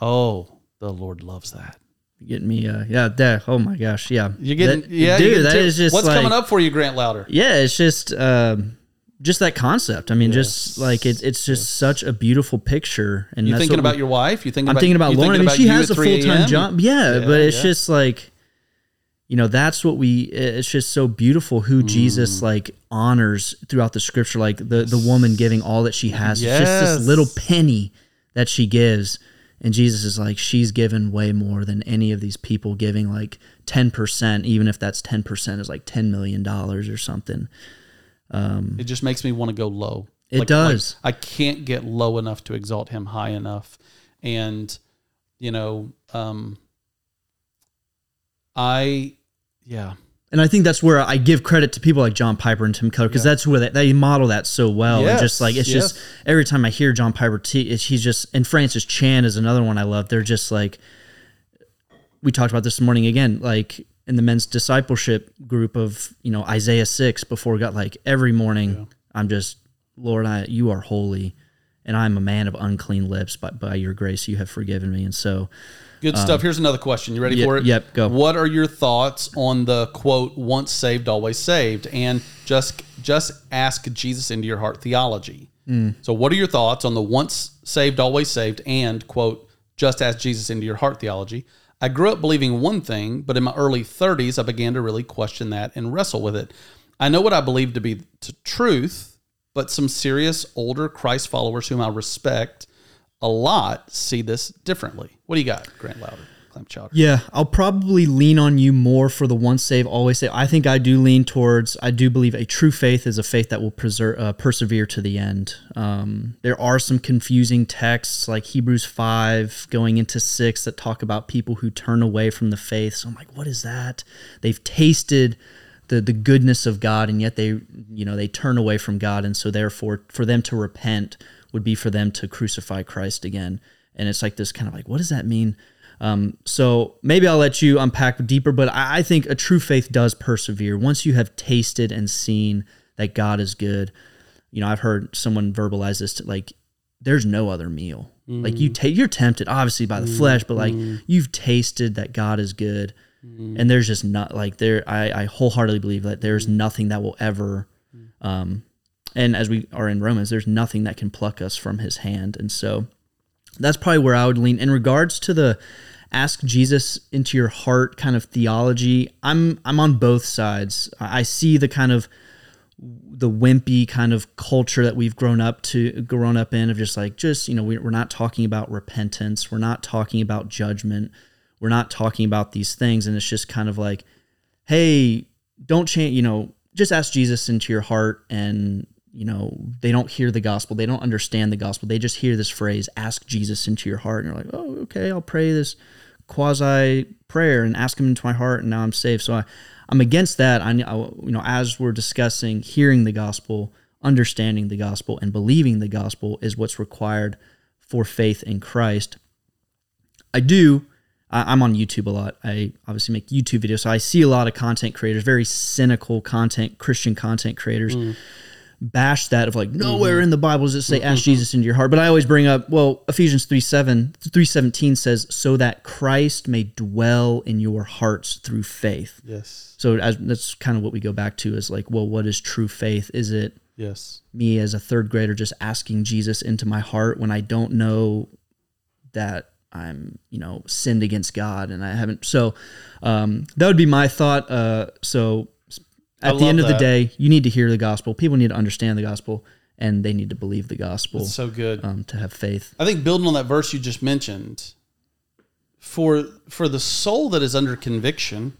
Oh, the Lord loves that. Getting me, oh my gosh, yeah. You're getting, that, yeah, dude, that is just what's coming up for you, Grant Lauder. Yeah, it's just that concept. I mean, yes. It's such a beautiful picture. And you thinking about your wife? I'm thinking about Lauren. I mean, she has a full-time job. Yeah, but it's just like, that's what it's just so beautiful who Jesus honors throughout the scripture. Like the woman giving all that she has. Yes. It's just this little penny that she gives. And Jesus is like, she's given way more than any of these people, giving like 10%, even if that's 10% is like $10 million or something. It just makes me want to go low. It does. I can't get low enough to exalt him high enough. And, And I think that's where I give credit to people like John Piper and Tim Keller, because that's where they model that so well. Yes, and just like, it's just every time I hear John Piper, he's just, and Francis Chan is another one I love. They're just like, we talked about this morning again, like in the men's discipleship group of, Isaiah 6 before God, like every morning I'm just, Lord, you are holy and I'm a man of unclean lips, but by your grace, you have forgiven me. And so, good stuff. Here's another question. You ready for it? Yep, go. What are your thoughts on the, quote, once saved, always saved, and just ask Jesus into your heart theology? So what are your thoughts on the once saved, always saved, and, quote, just ask Jesus into your heart theology? I grew up believing one thing, but in my early 30s, I began to really question that and wrestle with it. I know what I believe to be the truth, but some serious older Christ followers whom I respect a lot see this differently. What do you got, Grant Lauder, Clam Chowder? Yeah, I'll probably lean on you more for the once saved, always saved. I think I do lean towards, I do believe a true faith is a faith that will persevere to the end. There are some confusing texts like Hebrews 5 going into 6 that talk about people who turn away from the faith. So I'm like, what is that? They've tasted the goodness of God, and yet they turn away from God. And so therefore, for them to repent would be for them to crucify Christ again. And it's like this kind of like, what does that mean? So maybe I'll let you unpack deeper, but I think a true faith does persevere. Once you have tasted and seen that God is good, I've heard someone verbalize this, like there's no other meal. Like you're tempted obviously by the flesh, but like you've tasted that God is good. And there's just not like there, I wholeheartedly believe that there's nothing that will ever, and as we are in Romans, there's nothing that can pluck us from his hand. And so that's probably where I would lean. In regards to the ask Jesus into your heart kind of theology, I'm on both sides. I see the kind of the wimpy kind of culture that we've grown up in of just like, we're not talking about repentance. We're not talking about judgment. We're not talking about these things. And it's just kind of like, hey, don't change, just ask Jesus into your heart. And they don't hear the gospel. They don't understand the gospel. They just hear this phrase, ask Jesus into your heart. And you're like, oh, okay, I'll pray this quasi prayer and ask him into my heart, and now I'm saved. So I'm against that. As we're discussing, hearing the gospel, understanding the gospel, and believing the gospel is what's required for faith in Christ. I'm on YouTube a lot. I obviously make YouTube videos, so I see a lot of content creators, very cynical Christian content creators, bash that of like, nowhere in the Bible does it say ask Jesus into your heart. But I always bring up, well, Ephesians 3:17 says, so that Christ may dwell in your hearts through faith. Yes. So that's kind of what we go back to is like, well, what is true faith? Is it me as a third grader just asking Jesus into my heart when I don't know that I'm, sinned against God and I haven't. So that would be my thought. At the end of the day, you need to hear the gospel. People need to understand the gospel, and they need to believe the gospel. That's so good. To have faith. I think building on that verse you just mentioned, for the soul that is under conviction,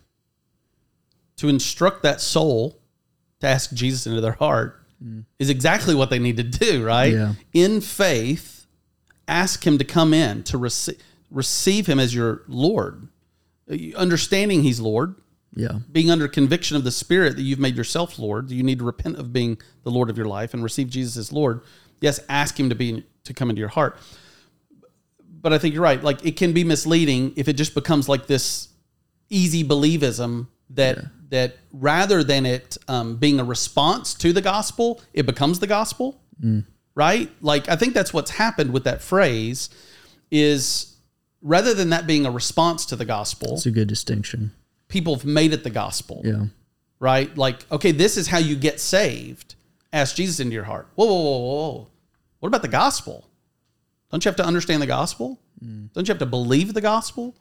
to instruct that soul to ask Jesus into their heart is exactly what they need to do, right? Yeah. In faith, ask him to come in, to receive him as your Lord, understanding he's Lord. Yeah. Being under conviction of the Spirit that you've made yourself Lord, you need to repent of being the Lord of your life and receive Jesus as Lord. Yes, ask him to come into your heart. But I think you're right. Like, it can be misleading if it just becomes like this easy believism that that rather than it being a response to the gospel, it becomes the gospel, right? Like, I think that's what's happened with that phrase is rather than that being a response to the gospel. It's a good distinction. People have made it the gospel. Yeah. Right? Like, okay, this is how you get saved. Ask Jesus into your heart. Whoa, whoa, whoa, whoa. What about the gospel? Don't you have to understand the gospel? Don't you have to believe the gospel?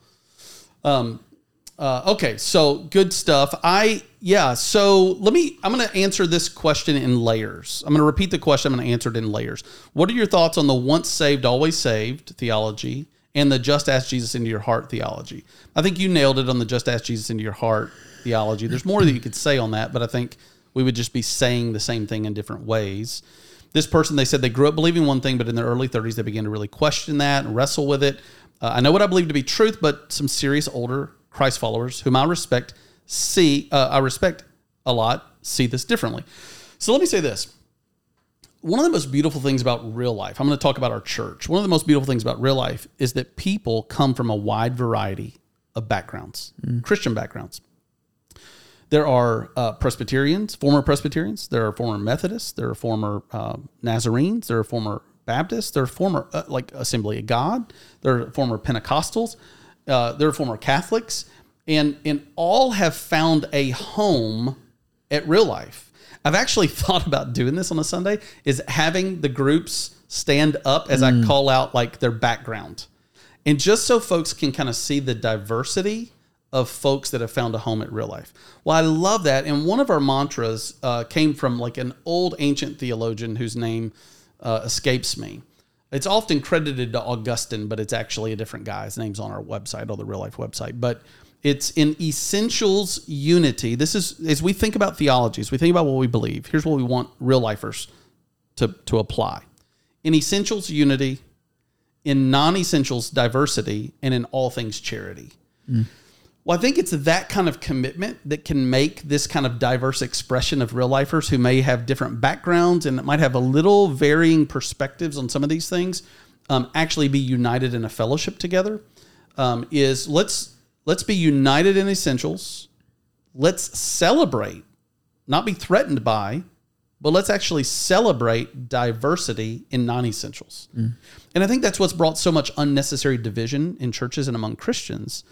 Okay, so good stuff. I'm going to answer this question in layers. I'm going to repeat the question. I'm going to answer it in layers. What are your thoughts on the once saved, always saved theology and the just ask Jesus into your heart theology? I think you nailed it on the just ask Jesus into your heart theology. There's more that you could say on that, but I think we would just be saying the same thing in different ways. This person, they said they grew up believing one thing, but in their early 30s, they began to really question that and wrestle with it. I know what I believe to be truth, but some serious older Christ followers whom I respect a lot, see this differently. So let me say this. One of the most beautiful things about Real Life, I'm going to talk about our church. One of the most beautiful things about Real Life is that people come from a wide variety of backgrounds, Christian backgrounds. There are Presbyterians, former Presbyterians. There are former Methodists. There are former Nazarenes. There are former Baptists. There are former Assembly of God. There are former Pentecostals. There are former Catholics, and all have found a home at Real Life. I've actually thought about doing this on a Sunday, is having the groups stand up as I call out like their background, and just so folks can kind of see the diversity of folks that have found a home at Real Life. Well, I love that. And one of our mantras came from like an old ancient theologian whose name escapes me. It's often credited to Augustine, but it's actually a different guy. His name's on our website, on the Real Life website. But it's in essentials unity. This is, as we think about theologies, we think about what we believe. Here's what we want real lifers to apply. In essentials unity, in non-essentials diversity, and in all things charity. Mm. Well, I think it's that kind of commitment that can make this kind of diverse expression of real lifers who may have different backgrounds and that might have a little varying perspectives on some of these things actually be united in a fellowship together. Let's be united in essentials. Let's celebrate, not be threatened by, but let's actually celebrate diversity in non-essentials. Mm. And I think that's what's brought so much unnecessary division in churches and among Christians.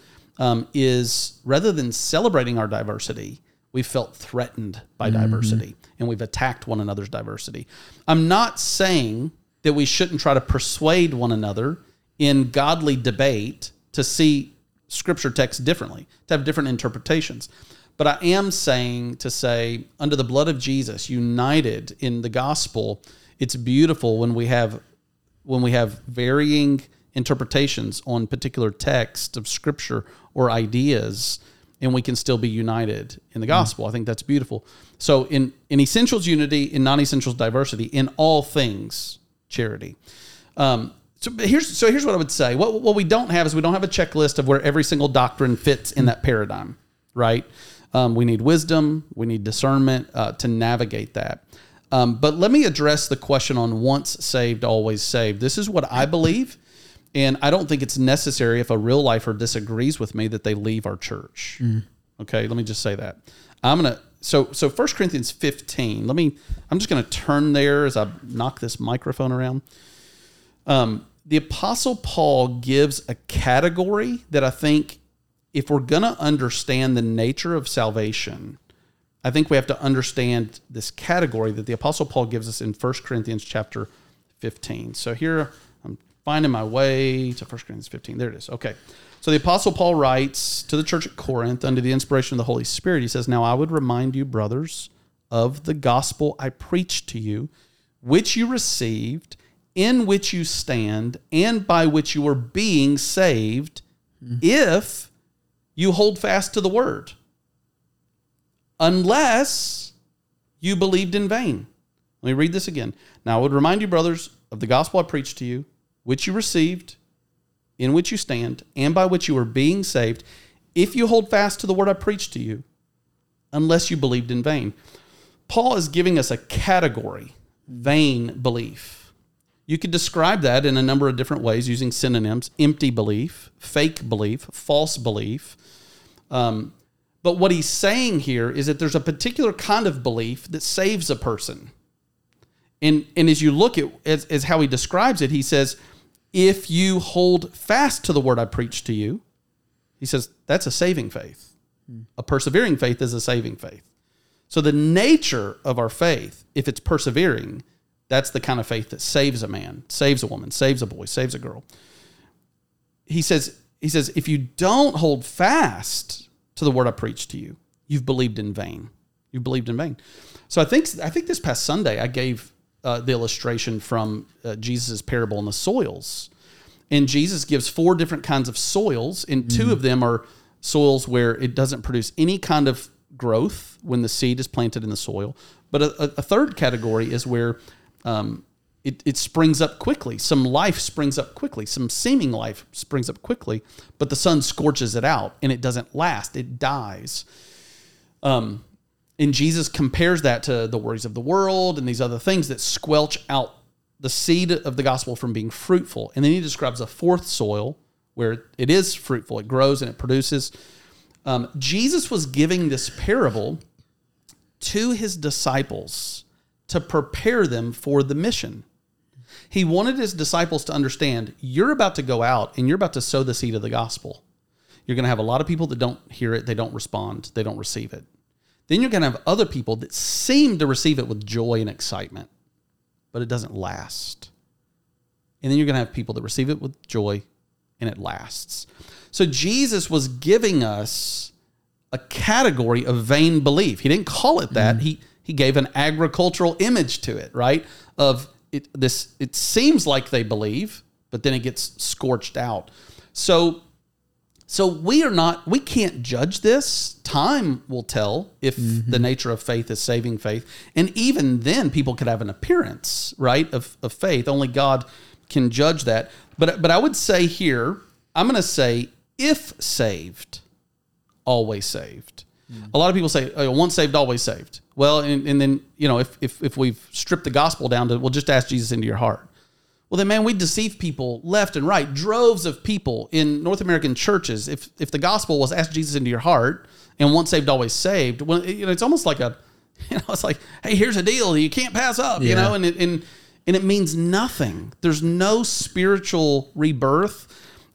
Is rather than celebrating our diversity, we felt threatened by diversity and we've attacked one another's diversity. I'm not saying that we shouldn't try to persuade one another in godly debate to see scripture texts differently, to have different interpretations. But I am saying to say, under the blood of Jesus, united in the gospel, it's beautiful when we have varying interpretations on particular texts of scripture or ideas, and we can still be united in the gospel. I think that's beautiful. So in essentials unity, in non-essentials diversity, in all things charity. So here's what I would say. What we don't have is we don't have a checklist of where every single doctrine fits in that paradigm, right? We need wisdom, we need discernment to navigate that. But let me address the question on once saved, always saved. This is what I believe. And I don't think it's necessary if a real lifer disagrees with me that they leave our church. Mm. Okay, let me just say that. So 1 Corinthians 15. I'm just going to turn there as I knock this microphone around. The Apostle Paul gives a category that I think if we're going to understand the nature of salvation, I think we have to understand this category that the Apostle Paul gives us in 1 Corinthians chapter 15. So here... finding my way to 1 Corinthians 15. There it is. Okay. So the Apostle Paul writes to the church at Corinth under the inspiration of the Holy Spirit. He says, "Now I would remind you, brothers, of the gospel I preached to you, which you received, in which you stand, and by which you are being saved, if you hold fast to the word, unless you believed in vain." Let me read this again. Now, I would remind you, brothers, of the gospel I preached to you, which you received, in which you stand, and by which you are being saved, if you hold fast to the word I preached to you, unless you believed in vain. Paul is giving us a category, vain belief. You could describe that in a number of different ways using synonyms: empty belief, fake belief, false belief. But what he's saying here is that there's a particular kind of belief that saves a person. And as you look at as how he describes it, he says, if you hold fast to the word I preached to you, he says, that's a saving faith. A persevering faith is a saving faith. So the nature of our faith, if it's persevering, that's the kind of faith that saves a man, saves a woman, saves a boy, saves a girl. He says, if you don't hold fast to the word I preached to you, you've believed in vain. You've believed in vain. So I think this past Sunday I gave the illustration from Jesus' parable on the soils. And Jesus gives four different kinds of soils, and two of them are soils where it doesn't produce any kind of growth when the seed is planted in the soil. But a third category is where it springs up quickly. Some life springs up quickly. Some seeming life springs up quickly, but the sun scorches it out and it doesn't last. It dies. And Jesus compares that to the worries of the world and these other things that squelch out the seed of the gospel from being fruitful. And then he describes a fourth soil where it is fruitful, it grows and it produces. Jesus was giving this parable to his disciples to prepare them for the mission. He wanted his disciples to understand, you're about to go out and you're about to sow the seed of the gospel. You're going to have a lot of people that don't hear it, they don't respond, they don't receive it. Then you're going to have other people that seem to receive it with joy and excitement, but it doesn't last. And then you're going to have people that receive it with joy and it lasts. So Jesus was giving us a category of vain belief. He didn't call it that. He gave an agricultural image to it, right? Of it, this, it seems like they believe, but then it gets scorched out. So we can't judge this. Time will tell if the nature of faith is saving faith. And even then people could have an appearance, right, of faith. Only God can judge that. But I would say here, I'm going to say, if saved, always saved. Mm-hmm. A lot of people say, oh, once saved, always saved. Well, and then, you know, if we've stripped the gospel down to, well, just ask Jesus into your heart. Well, then, man, we deceive people left and right. Droves of people in North American churches. If the gospel was ask Jesus into your heart and once saved, always saved, well, you know, it's almost like it's like, hey, here's a deal you can't pass up, yeah. You know, and it means nothing. There's no spiritual rebirth.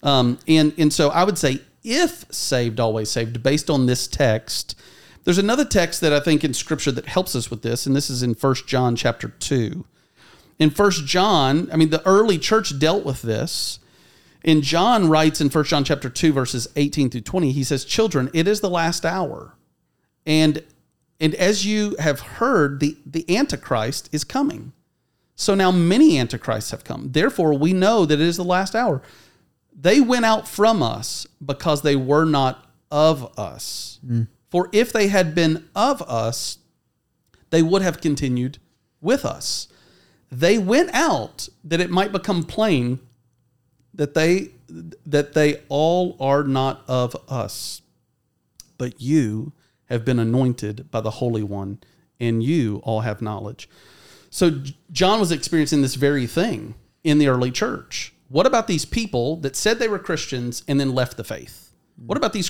And so I would say, if saved, always saved, based on this text. There's another text that I think in Scripture that helps us with this, and this is in 1 John chapter 2. In 1 John, I mean, the early church dealt with this. And John writes in 1 John chapter 2, verses 18 through 20, he says, children, it is the last hour. And as you have heard, the Antichrist is coming. So now many antichrists have come. Therefore, we know that it is the last hour. They went out from us because they were not of us. Mm. For if they had been of us, they would have continued with us. They went out that it might become plain that they all are not of us. But you have been anointed by the Holy One, and you all have knowledge. So John was experiencing this very thing in the early church. What about these people that said they were Christians and then left the faith? What about these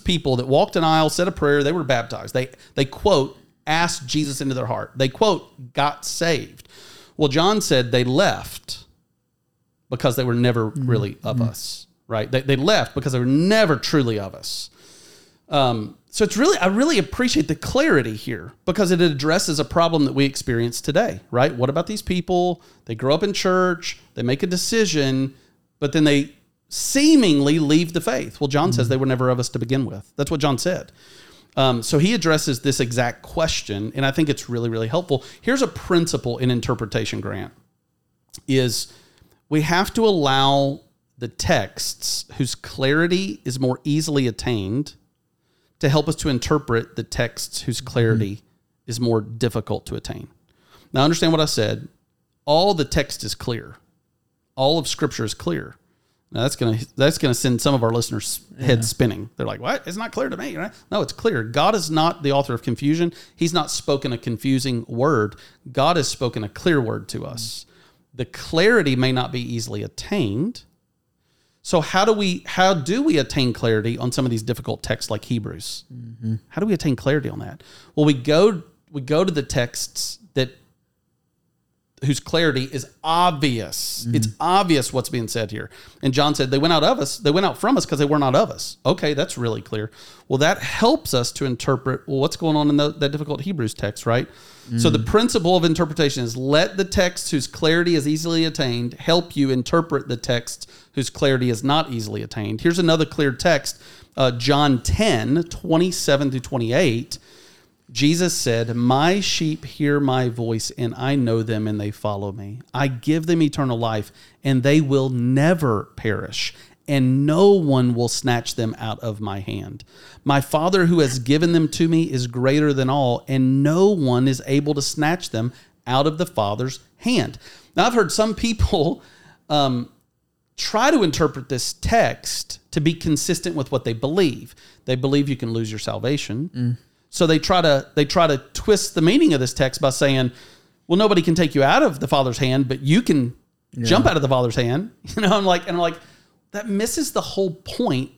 people that walked an aisle, said a prayer, they were baptized? They quote, asked Jesus into their heart. They quote, got saved. Well, John said they left because they were never really of us, right? They left because they were never truly of us. So I really appreciate the clarity here because it addresses a problem that we experience today, right? What about these people? They grow up in church, they make a decision, but then they seemingly leave the faith. Well, John says they were never of us to begin with. That's what John said. So he addresses this exact question, and I think it's really, really helpful. Here's a principle in interpretation, Grant, is we have to allow the texts whose clarity is more easily attained to help us to interpret the texts whose clarity is more difficult to attain. Now, understand what I said. All the text is clear. All of Scripture is clear. Now, that's going to send some of our listeners' heads spinning. They're like, what? It's not clear to me. Right? No, it's clear. God is not the author of confusion. He's not spoken a confusing word. God has spoken a clear word to us. The clarity may not be easily attained. So how do we attain clarity on some of these difficult texts like Hebrews? Mm-hmm. How do we attain clarity on that? Well, we go to the texts that whose clarity is obvious. Mm-hmm. It's obvious what's being said here. And John said, they went out from us because they were not of us. Okay, that's really clear. Well, that helps us to interpret, well, what's going on in that difficult Hebrews text, right? Mm-hmm. So the principle of interpretation is let the text whose clarity is easily attained help you interpret the text whose clarity is not easily attained. Here's another clear text, John 10, 27 through 28. Jesus said, my sheep hear my voice, and I know them, and they follow me. I give them eternal life, and they will never perish, and no one will snatch them out of my hand. My Father who has given them to me is greater than all, and no one is able to snatch them out of the Father's hand. Now, I've heard some people try to interpret this text to be consistent with what they believe. They believe you can lose your salvation. So they try to twist the meaning of this text by saying, well, nobody can take you out of the Father's hand, but you can jump out of the Father's hand. You know, I'm like, that misses the whole point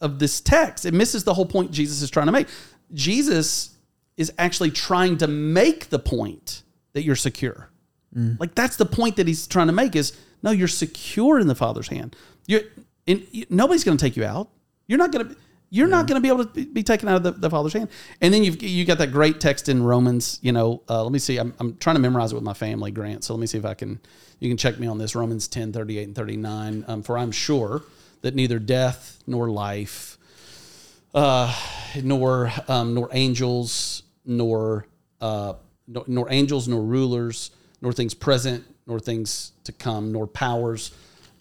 of this text. It misses the whole point Jesus is trying to make. Jesus is actually trying to make the point that you're secure. Like, that's the point that he's trying to make is, no, you're secure in the Father's hand. Nobody's going to take you out. You're not going to be able to be taken out of the Father's hand. And then you got that great text in Romans, you know, let me see. I'm trying to memorize it with my family, Grant. So let me see if you can check me on this. Romans 10, 38 and 39. For I'm sure that neither death nor life, nor angels, nor rulers, nor things present, nor things to come, nor powers,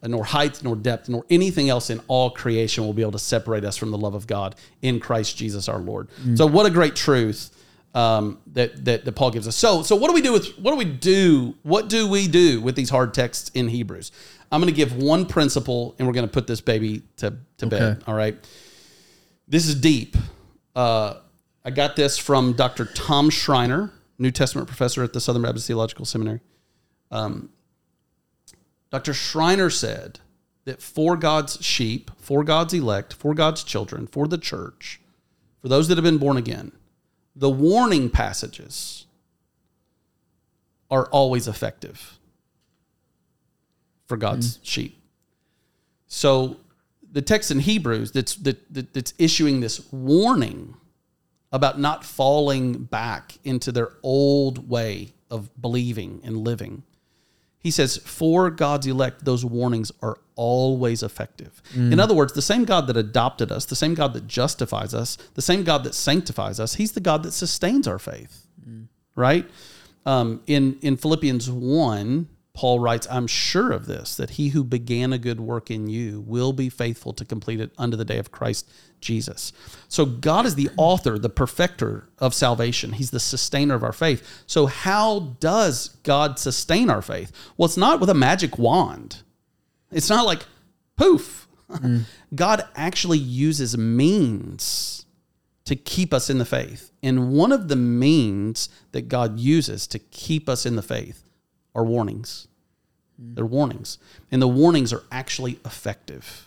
nor height, nor depth, nor anything else in all creation will be able to separate us from the love of God in Christ Jesus our Lord. So what a great truth that Paul gives us. So what do we do with these hard texts in Hebrews? I'm going to give one principle, and we're going to put this baby to bed. All right, this is deep. I got this from Dr. Tom Schreiner, New Testament professor at the Southern Baptist Theological Seminary. Dr. Schreiner said that for God's sheep, for God's elect, for God's children, for the church, for those that have been born again, the warning passages are always effective for God's sheep. So the text in Hebrews that's issuing this warning about not falling back into their old way of believing and living, he says, for God's elect, those warnings are always effective. In other words, the same God that adopted us, the same God that justifies us, the same God that sanctifies us, he's the God that sustains our faith, right? In Philippians 1, Paul writes, I'm sure of this, that he who began a good work in you will be faithful to complete it unto the day of Christ Jesus. So God is the author, the perfecter of salvation. He's the sustainer of our faith. So how does God sustain our faith? Well, it's not with a magic wand. It's not like, poof. God actually uses means to keep us in the faith. And one of the means that God uses to keep us in the faith are warnings. They're warnings. And the warnings are actually effective.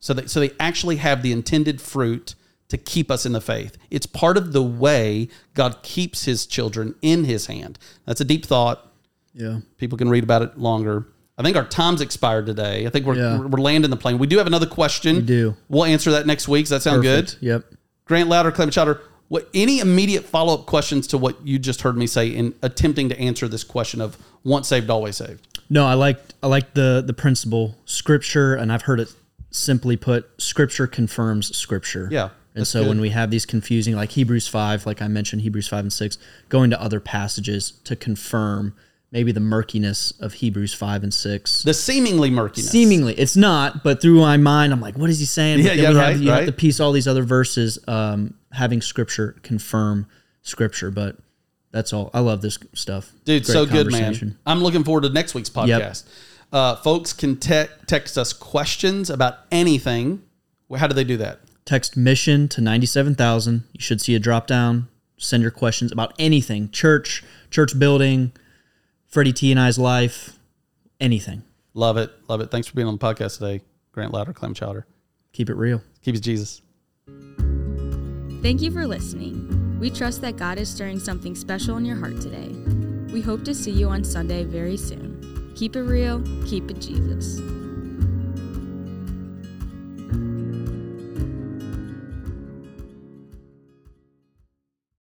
So they actually have the intended fruit to keep us in the faith. It's part of the way God keeps his children in his hand. That's a deep thought. Yeah. People can read about it longer. I think our time's expired today. I think we're landing the plane. We do have another question. We do. We'll answer that next week. Does that sound perfect? Good? Yep. Grant Lauder, Clem Chowder, any immediate follow-up questions to what you just heard me say in attempting to answer this question of once saved, always saved? No, I like the principle, Scripture, and I've heard it simply put, Scripture confirms Scripture. Yeah. And so when we have these confusing, like Hebrews 5, like I mentioned, Hebrews 5 and 6, going to other passages to confirm maybe the murkiness of Hebrews 5 and 6. The seemingly murkiness. Seemingly. It's not, but through my mind, I'm like, what is he saying? But you have to piece all these other verses, having Scripture confirm Scripture. But That's all. I love this stuff. Dude, so good, man. I'm looking forward to next week's podcast. Yep. Folks can text us questions about anything. How do they do that? Text mission to 97,000. You should see a drop down. Send your questions about anything. Church building, Freddy T. and I's life, anything. Love it. Love it. Thanks for being on the podcast today, Grant Lauder, Clem Chowder. Keep it real. Keep it Jesus. Thank you for listening. We trust that God is stirring something special in your heart today. We hope to see you on Sunday very soon. Keep it real. Keep it Jesus.